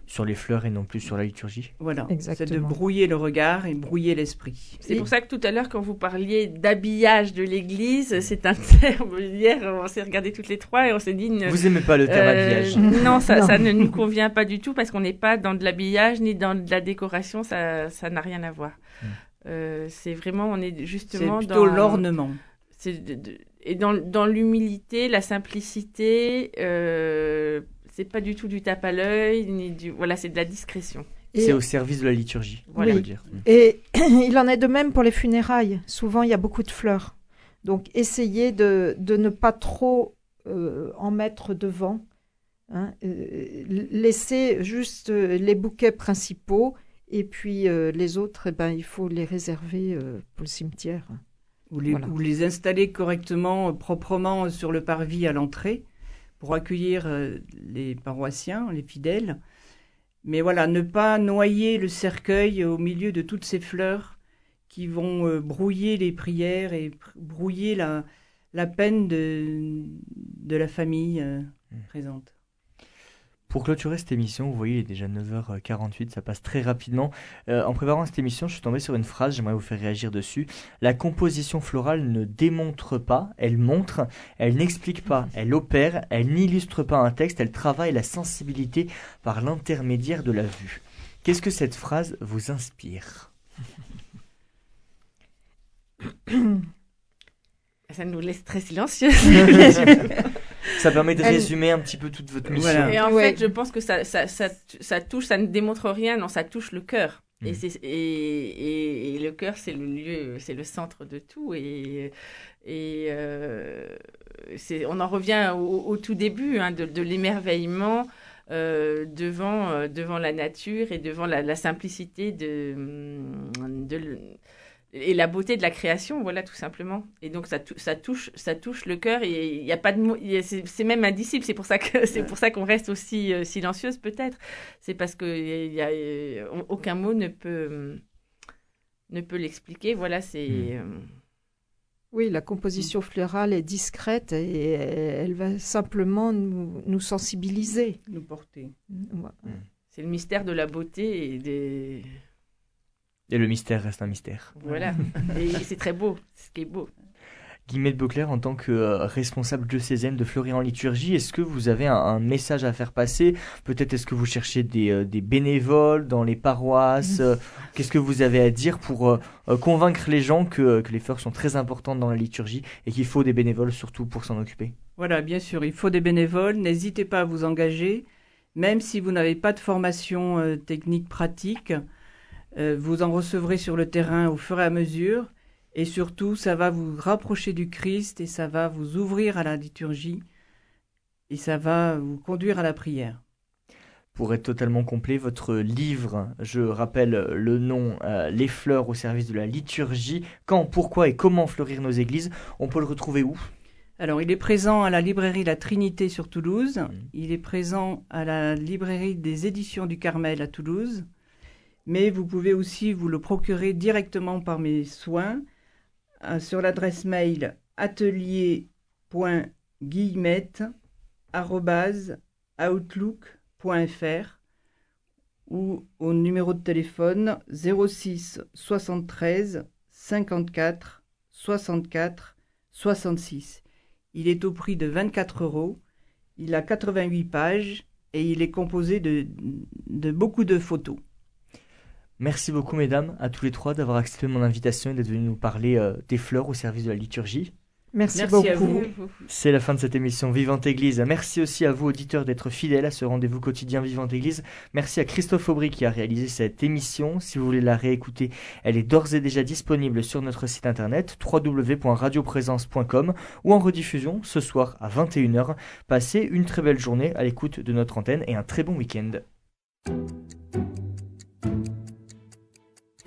sur les fleurs et non plus sur la liturgie. Voilà, exactement. C'est de brouiller le regard et brouiller l'esprit. C'est et... pour ça que tout à l'heure, quand vous parliez d'habillage de l'Église, c'est un terme, hier, on s'est regardé toutes les trois et on s'est dit... Une... Vous n'aimez pas le terme euh, habillage. Non, ça, non. ça ne nous convient pas du tout parce qu'on n'est pas dans de l'habillage ni dans de la décoration, ça, ça n'a rien à voir. Hum. Euh, c'est vraiment, on est justement dans... C'est plutôt dans... l'ornement. C'est de, de... Et dans, dans l'humilité, la simplicité... Euh... C'est pas du tout du tape à l'œil, ni du... voilà, c'est de la discrétion. Et... C'est au service de la liturgie, voilà. Oui. Dire. Et il en est de même pour les funérailles. Souvent, il y a beaucoup de fleurs. Donc, essayez de, de ne pas trop euh, en mettre devant. Hein. Euh, laissez juste les bouquets principaux et puis euh, les autres, eh ben, il faut les réserver euh, pour le cimetière. Ou les, voilà. ou les installer correctement, proprement sur le parvis à l'entrée. Pour accueillir les paroissiens, les fidèles. Mais voilà, ne pas noyer le cercueil au milieu de toutes ces fleurs qui vont brouiller les prières et brouiller la, la peine de, de la famille présente. Pour clôturer cette émission, vous voyez, il est déjà neuf heures quarante-huit, ça passe très rapidement. Euh, en préparant cette émission, je suis tombé sur une phrase, j'aimerais vous faire réagir dessus. La composition florale ne démontre pas, elle montre, elle n'explique pas, elle opère, elle n'illustre pas un texte, elle travaille la sensibilité par l'intermédiaire de la vue. Qu'est-ce que cette phrase vous inspire ? Ça nous laisse très silencieux. Ça permet de résumer Elle... un petit peu toute votre mission. Voilà. Et en ouais. fait, je pense que ça, ça, ça, ça touche, ça ne démontre rien, non, ça touche le cœur. Mmh. Et, c'est, et, et, et le cœur, c'est le lieu, c'est le centre de tout. Et, et euh, c'est, on en revient au, au tout début hein, de, de l'émerveillement euh, devant, euh, devant la nature et devant la, la simplicité de... de le, et la beauté de la création, voilà, tout simplement. Et donc, ça, ça, touche, ça touche le cœur. Et il n'y a pas de mots. C'est, c'est même indicible. C'est pour ça que, c'est pour ça qu'on reste aussi euh, silencieuse, peut-être. C'est parce qu'aucun mot ne peut, ne peut l'expliquer. Voilà, c'est... Euh... Oui, la composition florale est discrète et elle va simplement nous, nous sensibiliser. Nous porter. Ouais. C'est le mystère de la beauté et des... Et le mystère reste un mystère. Voilà, et c'est très beau, c'est ce qui est beau. Guillemette Beauclair, en tant que euh, responsable diocésaine de Fleury en liturgie, est-ce que vous avez un, un message à faire passer ? Peut-être est-ce que vous cherchez des, euh, des bénévoles dans les paroisses euh, Qu'est-ce que vous avez à dire pour euh, convaincre les gens que, que les fleurs sont très importantes dans la liturgie et qu'il faut des bénévoles surtout pour s'en occuper ? Voilà, bien sûr, il faut des bénévoles, n'hésitez pas à vous engager, même si vous n'avez pas de formation euh, technique pratique. Vous en recevrez sur le terrain au fur et à mesure. Et surtout, ça va vous rapprocher du Christ et ça va vous ouvrir à la liturgie et ça va vous conduire à la prière. Pour être totalement complet, votre livre, je rappelle le nom, euh, Les fleurs au service de la liturgie, quand, pourquoi et comment fleurir nos églises, on peut le retrouver où ? Alors, il est présent à la librairie La Trinité sur Toulouse. Mmh. Il est présent à la librairie des éditions du Carmel à Toulouse. Mais vous pouvez aussi vous le procurer directement par mes soins euh, sur l'adresse mail atelier point guillemette arobase outlook point f r ou au numéro de téléphone zéro six soixante-treize cinquante-quatre soixante-quatre soixante-six. Il est au prix de vingt-quatre euros, il a quatre-vingt-huit pages et il est composé de, de beaucoup de photos. Merci beaucoup, mesdames, à tous les trois d'avoir accepté mon invitation et d'être venus nous parler euh, des fleurs au service de la liturgie. Merci, Merci beaucoup. À vous. C'est la fin de cette émission Vivante Église. Merci aussi à vous, auditeurs, d'être fidèles à ce rendez-vous quotidien Vivante Église. Merci à Christophe Aubry qui a réalisé cette émission. Si vous voulez la réécouter, elle est d'ores et déjà disponible sur notre site internet w w w point radio présence point com ou en rediffusion ce soir à vingt et une heures. Passez une très belle journée à l'écoute de notre antenne et un très bon week-end.